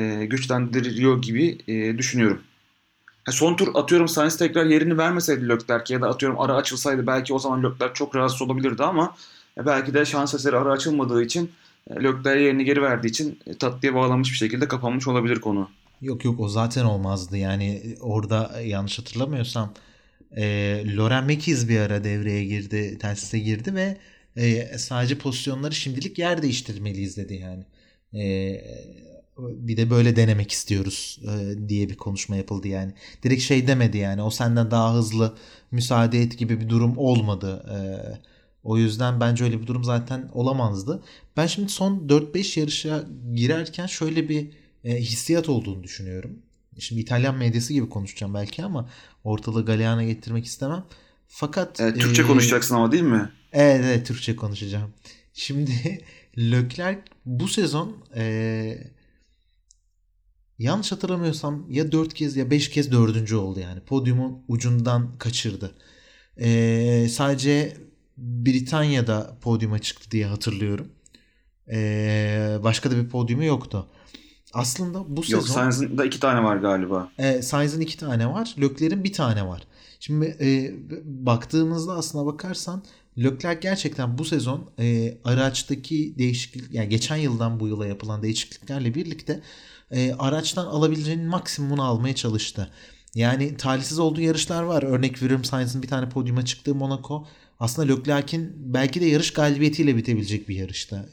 e, güçlendiriyor gibi e, düşünüyorum. Ha, son tur atıyorum Sainz tekrar yerini vermeseydi Leclerc'e ya da atıyorum ara açılsaydı belki o zaman Leclerc çok rahatsız olabilirdi ama e, belki de şans eseri ara açılmadığı için Leclerc'e yerini geri verdiği için tatlıya bağlanmış bir şekilde kapanmış olabilir konu. Yok yok o zaten olmazdı. Yani orada yanlış hatırlamıyorsam e, Lauren Mekiz bir ara devreye girdi, telsise girdi ve e, sadece pozisyonları şimdilik yer değiştirmeliyiz dedi yani. E, bir de böyle denemek istiyoruz e, diye bir konuşma yapıldı yani. Direkt şey demedi yani, o senden daha hızlı müsaade et gibi bir durum olmadı. Evet. O yüzden bence öyle bir durum zaten olamazdı. Ben şimdi son dört beş yarışa girerken şöyle bir e, hissiyat olduğunu düşünüyorum. Şimdi İtalyan medyası gibi konuşacağım belki ama ortalığı galeyana getirmek istemem. Fakat evet, Türkçe e, konuşacaksın ama değil mi? Evet, evet Türkçe konuşacağım. Şimdi Leclerc bu sezon e, yanlış hatırlamıyorsam ya dört kez ya beş kez dördüncü oldu yani. Podyumun ucundan kaçırdı. E, sadece Britanya'da podyuma çıktı diye hatırlıyorum. Ee, başka da bir podyumu yoktu. Aslında bu sezon... Yok, Sainz'ın da iki tane var galiba. E, Sainz'ın iki tane var. Leclerc'in bir tane var. Şimdi e, baktığımızda aslına bakarsan Leclerc gerçekten bu sezon e, araçtaki değişiklik, yani geçen yıldan bu yıla yapılan değişikliklerle birlikte e, araçtan alabileceğinin maksimumunu almaya çalıştı. Yani talihsiz olduğu yarışlar var. Örnek veriyorum, Sainz'ın bir tane podyuma çıktığı Monaco. Aslında Leclerc'in belki de yarış galibiyetiyle bitebilecek bir yarışta.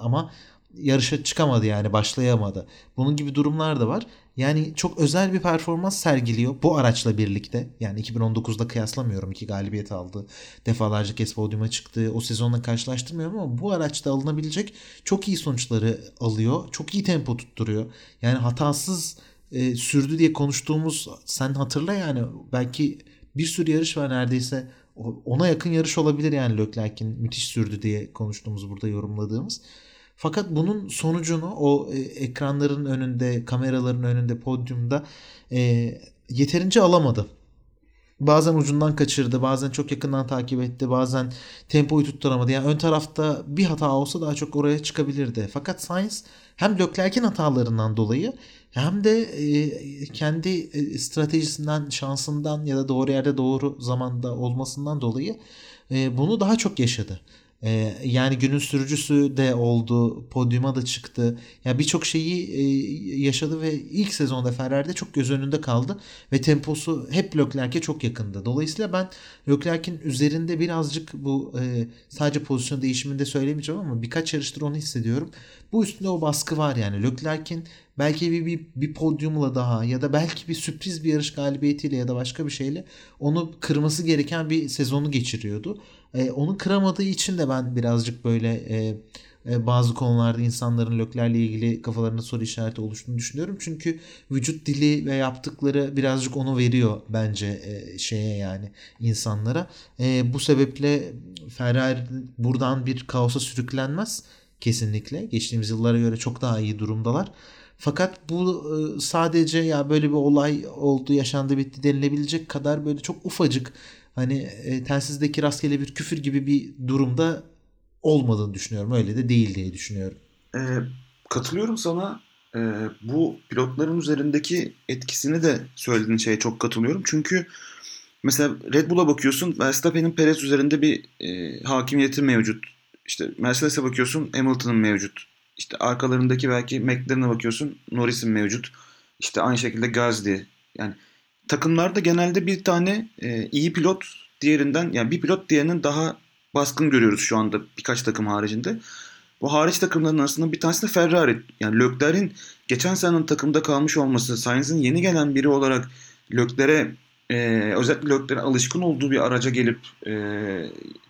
Ama yarışa çıkamadı yani, başlayamadı. Bunun gibi durumlar da var. Yani çok özel bir performans sergiliyor bu araçla birlikte. Yani iki bin on dokuzda kıyaslamıyorum ki galibiyet aldı. Defalarca kez podyuma çıktı. O sezonla karşılaştırmıyorum ama bu araçta alınabilecek çok iyi sonuçları alıyor. Çok iyi tempo tutturuyor. Yani hatasız e, sürdü diye konuştuğumuz, sen hatırla yani, belki bir sürü yarış var neredeyse. Ona yakın yarış olabilir yani Leclerc'in müthiş sürdü diye konuştuğumuz, burada yorumladığımız. Fakat bunun sonucunu o e, ekranların önünde, kameraların önünde, podyumda e, yeterince alamadı. Bazen ucundan kaçırdı, bazen çok yakından takip etti, bazen tempoyu tutturamadı. Yani ön tarafta bir hata olsa daha çok oraya çıkabilirdi. Fakat Sainz hem Leclerc'in hatalarından dolayı hem de e, kendi e, stratejisinden, şansından ya da doğru yerde doğru zamanda olmasından dolayı e, bunu daha çok yaşadı. E, yani günün sürücüsü de oldu, podyuma da çıktı. Yani birçok şeyi e, yaşadı ve ilk sezonda Ferrari'de çok göz önünde kaldı ve temposu hep Leclerc'e çok yakındı. Dolayısıyla ben Leclerc'in üzerinde birazcık bu e, sadece pozisyon değişiminde söylemeyeceğim ama birkaç yarıştır onu hissediyorum. Bu üstünde o baskı var yani. Leclerc'in belki bir, bir, bir podyumla daha ya da belki bir sürpriz bir yarış galibiyetiyle ya da başka bir şeyle onu kırması gereken bir sezonu geçiriyordu. Ee, onu kıramadığı için de ben birazcık böyle e, e, bazı konularda insanların Leclerc'le ilgili kafalarında soru işareti oluştuğunu düşünüyorum. Çünkü vücut dili ve yaptıkları birazcık onu veriyor bence e, şeye yani insanlara. E, bu sebeple Ferrari buradan bir kaosa sürüklenmez kesinlikle. Geçtiğimiz yıllara göre çok daha iyi durumdalar. Fakat bu sadece ya böyle bir olay oldu, yaşandı, bitti denilebilecek kadar böyle çok ufacık, hani telsizdeki rastgele bir küfür gibi bir durumda olmadığını düşünüyorum. Öyle de değil diye düşünüyorum. E, katılıyorum sana. E, bu pilotların üzerindeki etkisini de söylediğin şeye çok katılıyorum. Çünkü mesela Red Bull'a bakıyorsun, Verstappen'in Perez üzerinde bir e, hakimiyeti mevcut. İşte Mercedes'e bakıyorsun, Hamilton'ın mevcut. İşte arkalarındaki belki McLaren'e bakıyorsun, Norris'in mevcut. İşte aynı şekilde Gasly. Yani takımlarda genelde bir tane e, iyi pilot diğerinden, yani bir pilot diğerinin daha baskın görüyoruz şu anda birkaç takım haricinde. Bu hariç takımların arasında bir tanesi de Ferrari. Yani Leclerc'in geçen senenin takımda kalmış olması, Sainz'in yeni gelen biri olarak Leclerc'e e, özellikle Leclerc'e alışkın olduğu bir araca gelip e,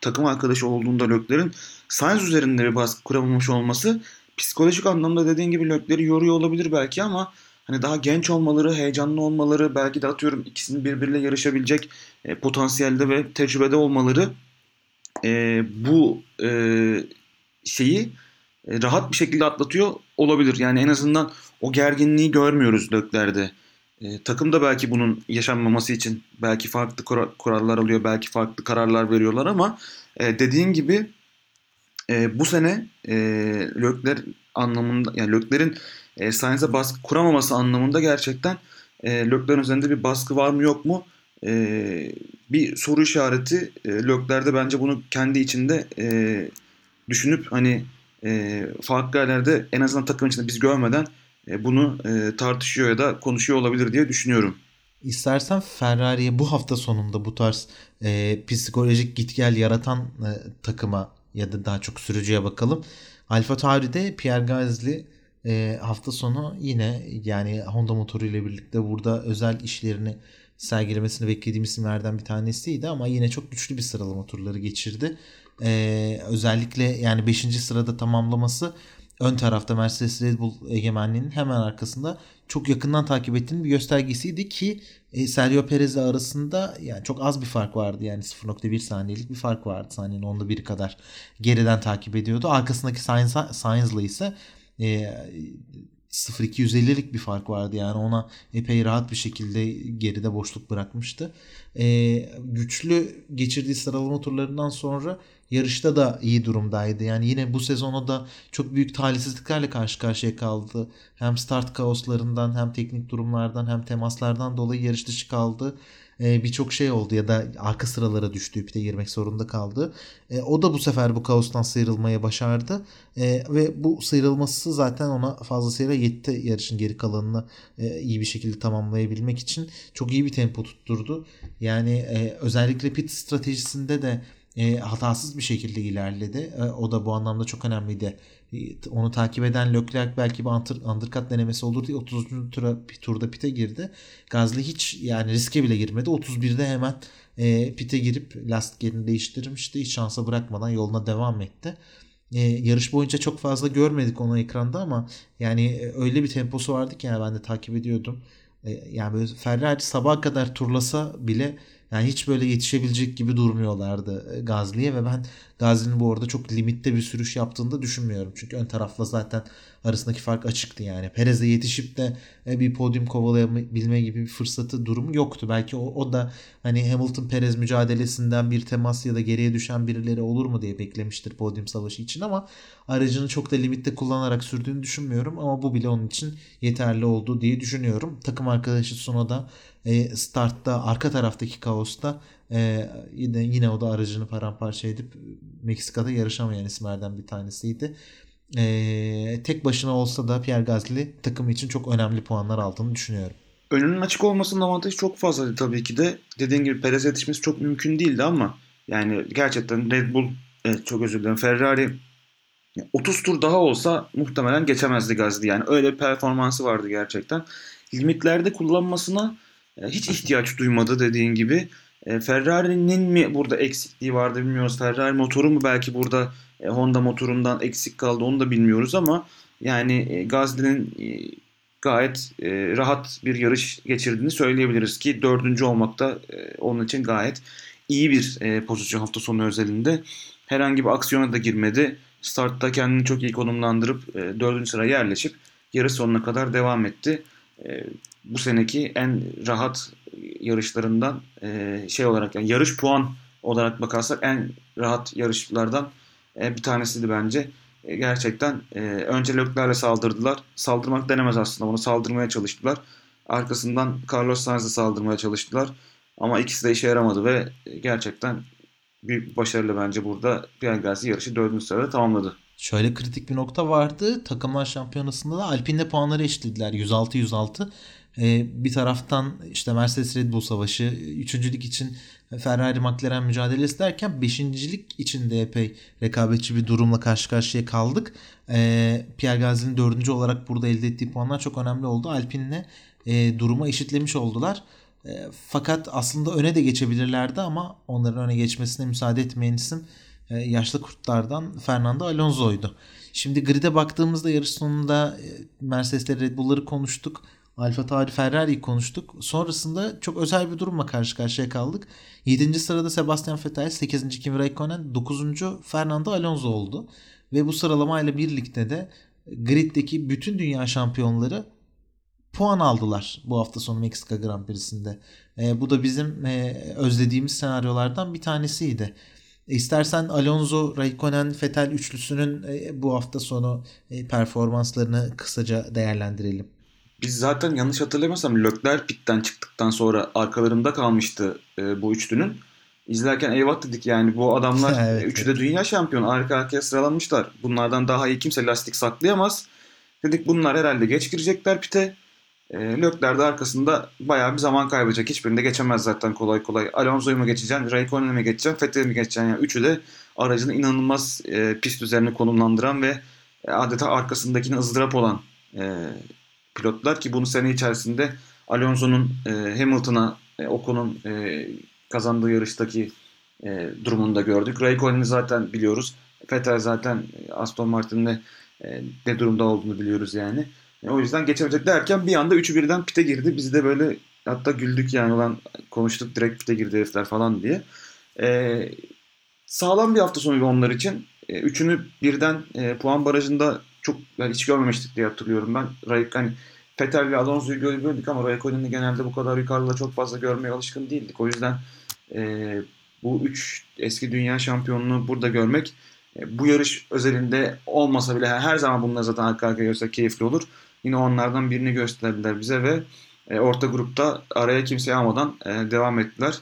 takım arkadaşı olduğunda Leclerc'in Sainz üzerinde bir baskı kuramamış olması psikolojik anlamda dediğin gibi Leclerc'i yoruyor olabilir belki ama hani daha genç olmaları, heyecanlı olmaları, belki de atıyorum ikisinin birbiriyle yarışabilecek e, potansiyelde ve tecrübede olmaları e, bu e, şeyi e, rahat bir şekilde atlatıyor olabilir. Yani en azından o gerginliği görmüyoruz Leclerc'de. E, takım da belki bunun yaşanmaması için belki farklı kura- kurallar alıyor, belki farklı kararlar veriyorlar ama e, dediğin gibi e, bu sene e, Leclerc anlamında, yani Leclerc'in E, Sainz'e baskı kuramaması anlamında gerçekten e, Leclerc'in üzerinde bir baskı var mı yok mu e, bir soru işareti. E, Leclerc'de bence bunu kendi içinde e, düşünüp hani e, farklı yerlerde en azından takım içinde biz görmeden e, bunu e, tartışıyor ya da konuşuyor olabilir diye düşünüyorum. İstersen Ferrari'ye bu hafta sonunda bu tarz e, psikolojik gitgel yaratan e, takıma ya da daha çok sürücüye bakalım. AlphaTauri'de Pierre Gasly E, hafta sonu yine yani Honda motoru ile birlikte burada özel işlerini sergilemesini beklediğim isimlerden bir tanesiydi ama yine çok güçlü bir sıralama turları geçirdi. E, özellikle yani beşinci sırada tamamlaması ön tarafta Mercedes Red Bull egemenliğinin hemen arkasında çok yakından takip ettiğinin bir göstergesiydi ki e, Sergio Perez ile arasında yani çok az bir fark vardı. Yani sıfır virgül bir saniyelik bir fark vardı. Saniyenin onda biri kadar geriden takip ediyordu. Arkasındaki Sainz ile ise sıfır virgül iki yüz ellilik bir fark vardı. Yani ona epey rahat bir şekilde geride boşluk bırakmıştı. Ee, güçlü geçirdiği sıralama turlarından sonra yarışta da iyi durumdaydı. Yani yine bu sezonu da çok büyük talihsizliklerle karşı karşıya kaldı. Hem start kaoslarından hem teknik durumlardan hem temaslardan dolayı yarış dışı kaldı. Ee, birçok şey oldu ya da arka sıralara düştüğü pite girmek zorunda kaldı. Ee, o da bu sefer bu kaostan sıyrılmayı başardı. Ee, ve bu sıyrılması zaten ona fazlasıyla yetti yarışın geri kalanını e, iyi bir şekilde tamamlayabilmek için. Çok iyi bir tempo tutturdu. Yani e, özellikle pit stratejisinde de E, hatasız bir şekilde ilerledi. E, o da bu anlamda çok önemliydi. E, onu takip eden Leclerc belki bir undercut denemesi olur diye otuzuncu tura, turda pite girdi. Gasly hiç yani riske bile girmedi. otuz birde hemen e, pite girip lastiklerini değiştirmişti. Hiç şansa bırakmadan yoluna devam etti. E, yarış boyunca çok fazla görmedik onu ekranda ama yani öyle bir temposu vardı ki yani ben de takip ediyordum. E, yani böyle Ferrari sabaha kadar turlasa bile yani hiç böyle yetişebilecek gibi durmuyorlardı Gasly'ye ve ben Gasly'nin bu arada çok limitte bir sürüş yaptığını da düşünmüyorum. Çünkü ön tarafla zaten arasındaki fark açıktı yani. Perez'e yetişip de bir podyum kovalayabilme gibi bir fırsatı, durumu yoktu. Belki o, o da hani Hamilton-Perez mücadelesinden bir temas ya da geriye düşen birileri olur mu diye beklemiştir podyum savaşı için ama aracını çok da limitte kullanarak sürdüğünü düşünmüyorum ama bu bile onun için yeterli oldu diye düşünüyorum. Takım arkadaşı Tsunoda startta arka taraftaki kaosta e, yine, yine o da aracını paramparça edip Meksika'da yarışamayan isimlerden bir tanesiydi. E, tek başına olsa da Pierre Gasly takım için çok önemli puanlar aldığını düşünüyorum. Önünün açık olmasının avantajı çok fazlaydı tabii ki de. Dediğin gibi Perez'e yetişmesi çok mümkün değildi ama yani gerçekten Red Bull, evet, çok özür dilerim Ferrari otuz tur daha olsa muhtemelen geçemezdi Gasly. Yani öyle bir performansı vardı gerçekten. Limitlerde kullanmasına hiç ihtiyaç duymadı dediğin gibi. E, Ferrari'nin mi burada eksikliği vardı bilmiyoruz. Ferrari motoru mu belki burada e, Honda motorundan eksik kaldı onu da bilmiyoruz ama yani e, Gasly'nin e, gayet e, rahat bir yarış geçirdiğini söyleyebiliriz ki dördüncü olmak da e, onun için gayet iyi bir e, pozisyon hafta sonu özelinde. Herhangi bir aksiyona da girmedi. Startta kendini çok iyi konumlandırıp e, dördüncü sıraya yerleşip yarış sonuna kadar devam etti. E, bu seneki en rahat yarışlarından e, şey olarak yani yarış puan olarak bakarsak en rahat yarışlardan e, bir tanesiydi bence. E, gerçekten e, önce Leclerc'le saldırdılar. Saldırmak denemez aslında. Onu saldırmaya çalıştılar. Arkasından Carlos Sainz'e saldırmaya çalıştılar. Ama ikisi de işe yaramadı ve gerçekten büyük bir başarıyla bence burada Pierre Gasly yarışı dördüncü sırada tamamladı. Şöyle kritik bir nokta vardı. Takımlar şampiyonasında da Alpine'de puanları eşitlediler. yüz altı yüz altı. Ee, bir taraftan işte Mercedes Red Bull savaşı, üçüncülük için Ferrari McLaren mücadelesi derken beşincilik için de epey rekabetçi bir durumla karşı karşıya kaldık. Ee, Pierre Gasly'nin dördüncü olarak burada elde ettiği puanlar çok önemli oldu. Alpine'le e, duruma eşitlemiş oldular. E, fakat aslında öne de geçebilirlerdi ama onların öne geçmesine müsaade etmeyen isim yaşlı kurtlardan Fernando Alonso'ydu. Şimdi grid'e baktığımızda yarış sonunda Mercedes'leri, Red Bull'ları konuştuk. AlphaTauri, Ferrari'yi konuştuk. Sonrasında çok özel bir durumla karşı karşıya kaldık. yedinci sırada Sebastian Vettel, sekizinci Kimi Räikkönen, dokuzuncu Fernando Alonso oldu. Ve bu sıralamayla birlikte de griddeki bütün dünya şampiyonları puan aldılar bu hafta sonu Meksika Grand Prix'sinde. E, bu da bizim e, özlediğimiz senaryolardan bir tanesiydi. E, istersen Alonso, Raikkonen, Vettel üçlüsünün e, bu hafta sonu e, performanslarını kısaca değerlendirelim. Biz zaten yanlış hatırlamıyorsam Leclerc pitten çıktıktan sonra arkalarında kalmıştı e, bu üçlünün. İzlerken eyvah dedik yani bu adamlar evet, üçü de evet. Dünya şampiyonu arka arkaya sıralanmışlar. Bunlardan daha iyi kimse lastik saklayamaz. Dedik bunlar herhalde geç girecekler pite. E, Leclerc de arkasında bayağı bir zaman kaybedecek. Hiçbirinde geçemez zaten kolay kolay. Alonso'yu mu geçeceksin, Raikkonen'e mi geçeceksin, Vettel'e mi geçeceksin? Yani üçü de aracını inanılmaz e, pist üzerine konumlandıran ve e, adeta arkasındakine ızdırap olan e, pilotlar ki bunu sene içerisinde Alonso'nun e, Hamilton'a, e, Ocon'un e, kazandığı yarıştaki e, durumunda gördük. Raikkonen'i zaten biliyoruz. Vettel zaten Aston Martin'de e, ne durumda olduğunu biliyoruz yani. O yüzden geçemeyecek derken bir anda üçü birden pite girdi. Biz de böyle hatta güldük yani olan konuştuk direkt pite girdi herifler falan diye. Ee, sağlam bir hafta sonu onlar için. Ee, üçünü birden e, puan barajında çok yani hiç görmemiştik diye hatırlıyorum ben. Ray, hani Vettel ve Alonso'yu görüyorduk ama Raikkonen'i genelde bu kadar yukarıda çok fazla görmeye alışkın değildik. O yüzden e, bu üç eski dünya şampiyonunu burada görmek e, bu yarış özelinde olmasa bile her zaman bunları zaten arka arkaya görsek keyifli olur. Yine onlardan birini gösterdiler bize ve e, orta grupta araya kimseyi almadan e, devam ettiler.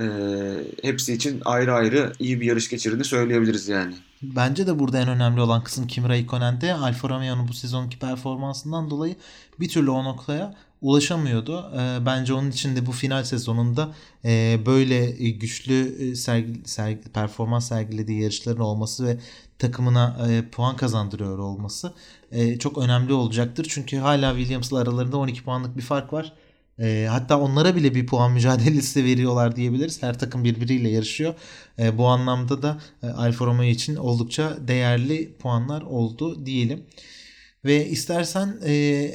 E, hepsi için ayrı ayrı iyi bir yarış geçirdiğini söyleyebiliriz yani. Bence de burada en önemli olan kısım Kimi Räikkönen'de. Alfa Romeo'nun bu sezonki performansından dolayı bir türlü o noktaya ulaşamıyordu. E, bence onun için de bu final sezonunda e, böyle güçlü sergi, sergi, performans sergilediği yarışların olması ve takımına e, puan kazandırıyor olması e, çok önemli olacaktır. Çünkü hala Williams'la aralarında on iki puanlık bir fark var. E, hatta onlara bile bir puan mücadelesi veriyorlar diyebiliriz. Her takım birbiriyle yarışıyor. E, bu anlamda da e, Alfa Romeo için oldukça değerli puanlar oldu diyelim. Ve istersen e,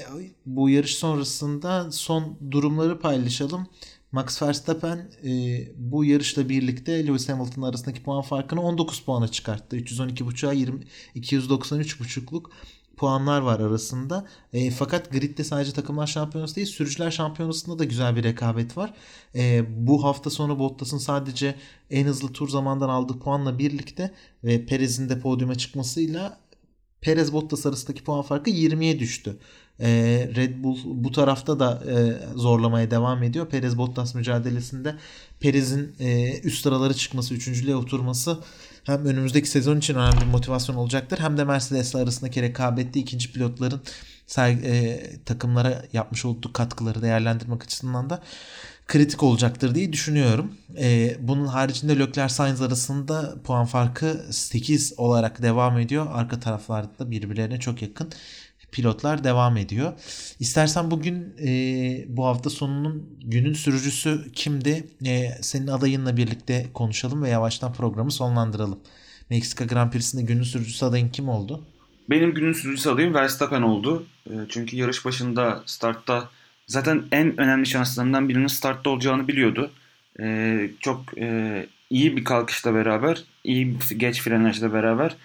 bu yarış sonrasında son durumları paylaşalım. Max Verstappen e, bu yarışla birlikte Lewis Hamilton arasındaki puan farkını on dokuz puana çıkarttı. üç yüz on iki buçuğa iki yüz doksan üç buçukluk puanlar var arasında. E, fakat gridde sadece takımlar şampiyonası değil, sürücüler şampiyonasında da güzel bir rekabet var. E, bu hafta sonu Bottas'ın sadece en hızlı tur zamandan aldığı puanla birlikte ve Perez'in de podyuma çıkmasıyla Perez Bottas arasındaki puan farkı yirmiye düştü. Ee, Red Bull bu tarafta da e, zorlamaya devam ediyor. Perez Bottas mücadelesinde Perez'in e, üst sıralara çıkması, üçüncülüğe oturması hem önümüzdeki sezon için önemli bir motivasyon olacaktır. Hem de Mercedes'le arasındaki rekabette ikinci pilotların serg- e, takımlara yapmış olduğu katkıları değerlendirmek açısından da kritik olacaktır diye düşünüyorum. Ee, bunun haricinde Leclerc Sainz arasında puan farkı sekiz olarak devam ediyor. Arka taraflarda da birbirlerine çok yakın pilotlar devam ediyor. İstersen bugün e, bu hafta sonunun günün sürücüsü kimdi? E, senin adayınla birlikte konuşalım ve yavaştan programı sonlandıralım. Meksika Grand Prix'sinde günün sürücüsü adayın kim oldu? Benim günün sürücüsü adayım Verstappen oldu. Çünkü yarış başında startta zaten en önemli şanslarından birinin startta olacağını biliyordu. Ee, çok e, iyi bir kalkışla beraber, iyi bir geç frenajla beraber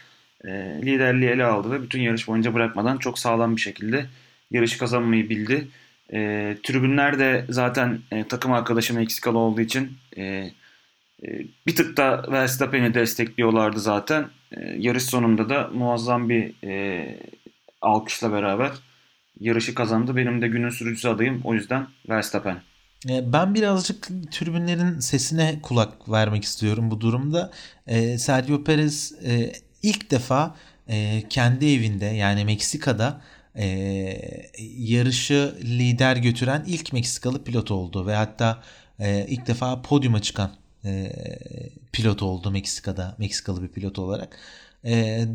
e, liderliği ele aldı ve bütün yarış boyunca bırakmadan çok sağlam bir şekilde yarışı kazanmayı bildi. E, tribünler de zaten e, takım arkadaşı Meksikalı olduğu için e, e, bir tık da Verstappen'i destekliyorlardı zaten. E, yarış sonunda da muazzam bir e, alkışla beraber yarışı kazandı. Benim de günün sürücüsü adayım. O yüzden Verstappen. Ben birazcık tribünlerin sesine kulak vermek istiyorum bu durumda. Sergio Perez ilk defa kendi evinde yani Meksika'da yarışı lider götüren ilk Meksikalı pilot oldu. Ve hatta ilk defa podyuma çıkan pilot oldu Meksika'da. Meksikalı bir pilot olarak.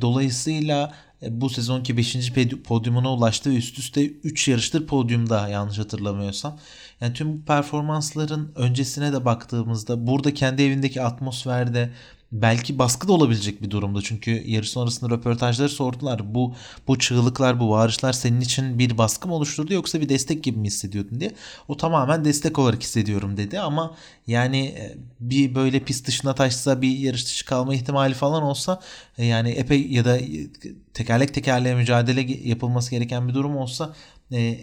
Dolayısıyla bu sezonki beşinci podyumuna ulaştı ve üst üste üç yarıştır podyumda, yanlış hatırlamıyorsam. Yani tüm performansların öncesine de baktığımızda burada kendi evindeki atmosferde belki baskı da olabilecek bir durumda. Çünkü yarış sonrasında röportajları sordular. Bu bu çığlıklar, bu bağırışlar senin için bir baskı mı oluşturdu yoksa bir destek gibi mi hissediyordun diye. O tamamen destek olarak hissediyorum dedi ama yani bir böyle pist dışına taşsa, bir yarış dışı kalma ihtimali falan olsa, yani epey ya da tekerlek tekerleğe mücadele yapılması gereken bir durum olsa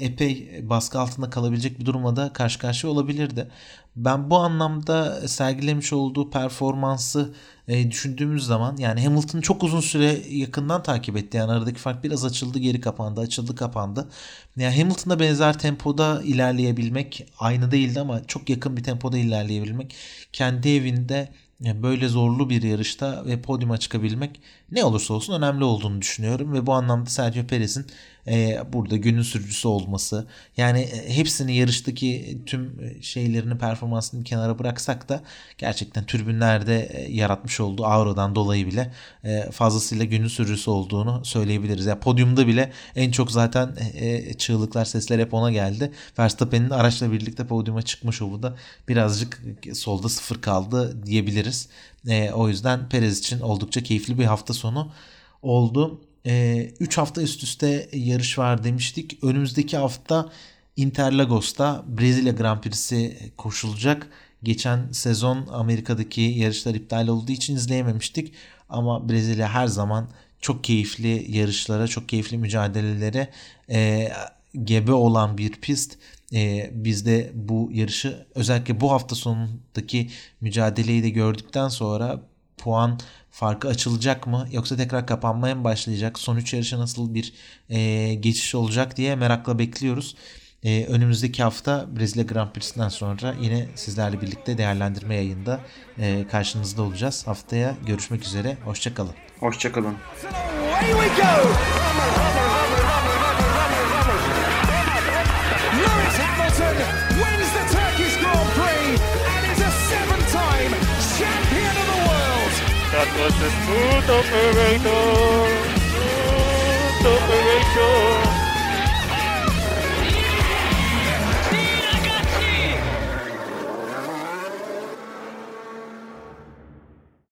epey baskı altında kalabilecek bir durumla da karşı karşıya olabilirdi. Ben bu anlamda sergilemiş olduğu performansı e, düşündüğümüz zaman, yani Hamilton çok uzun süre yakından takip etti. Yani aradaki fark biraz açıldı, geri kapandı, açıldı, kapandı. Yani Hamilton'la benzer tempoda ilerleyebilmek, aynı değildi ama çok yakın bir tempoda ilerleyebilmek, kendi evinde böyle zorlu bir yarışta ve podyuma çıkabilmek ne olursa olsun önemli olduğunu düşünüyorum ve bu anlamda Sergio Perez'in e, burada günün sürücüsü olması, yani hepsini, yarıştaki tüm şeylerini, performansını kenara bıraksak da gerçekten tribünlerde yaratmış olduğu auradan dolayı bile e, fazlasıyla günün sürücüsü olduğunu söyleyebiliriz. Yani podyumda bile en çok zaten e, çığlıklar, sesler hep ona geldi. Verstappen'in araçla birlikte podyuma çıkmış, o bu da birazcık solda sıfır kaldı diyebiliriz. E, o yüzden Perez için oldukça keyifli bir hafta sonu oldu. üç e, hafta üst üste yarış var demiştik. Önümüzdeki hafta Interlagos'ta Brezilya Grand Prix'si koşulacak. Geçen sezon Amerika'daki yarışlar iptal olduğu için izleyememiştik. Ama Brezilya her zaman çok keyifli yarışlara, çok keyifli mücadelelere e, gebe olan bir pist. Ee, biz de bu yarışı, özellikle bu hafta sonundaki mücadeleyi de gördükten sonra, puan farkı açılacak mı yoksa tekrar kapanmaya mı başlayacak, son üç yarışa nasıl bir e, geçiş olacak diye merakla bekliyoruz. Ee, önümüzdeki hafta Brezilya Grand Prix'sinden sonra yine sizlerle birlikte değerlendirme yayında e, karşınızda olacağız. Haftaya görüşmek üzere, hoşçakalın. Hoşçakalın. Wins the Turkish Grand Prix and is a seven-time champion of the world. That was the foot of the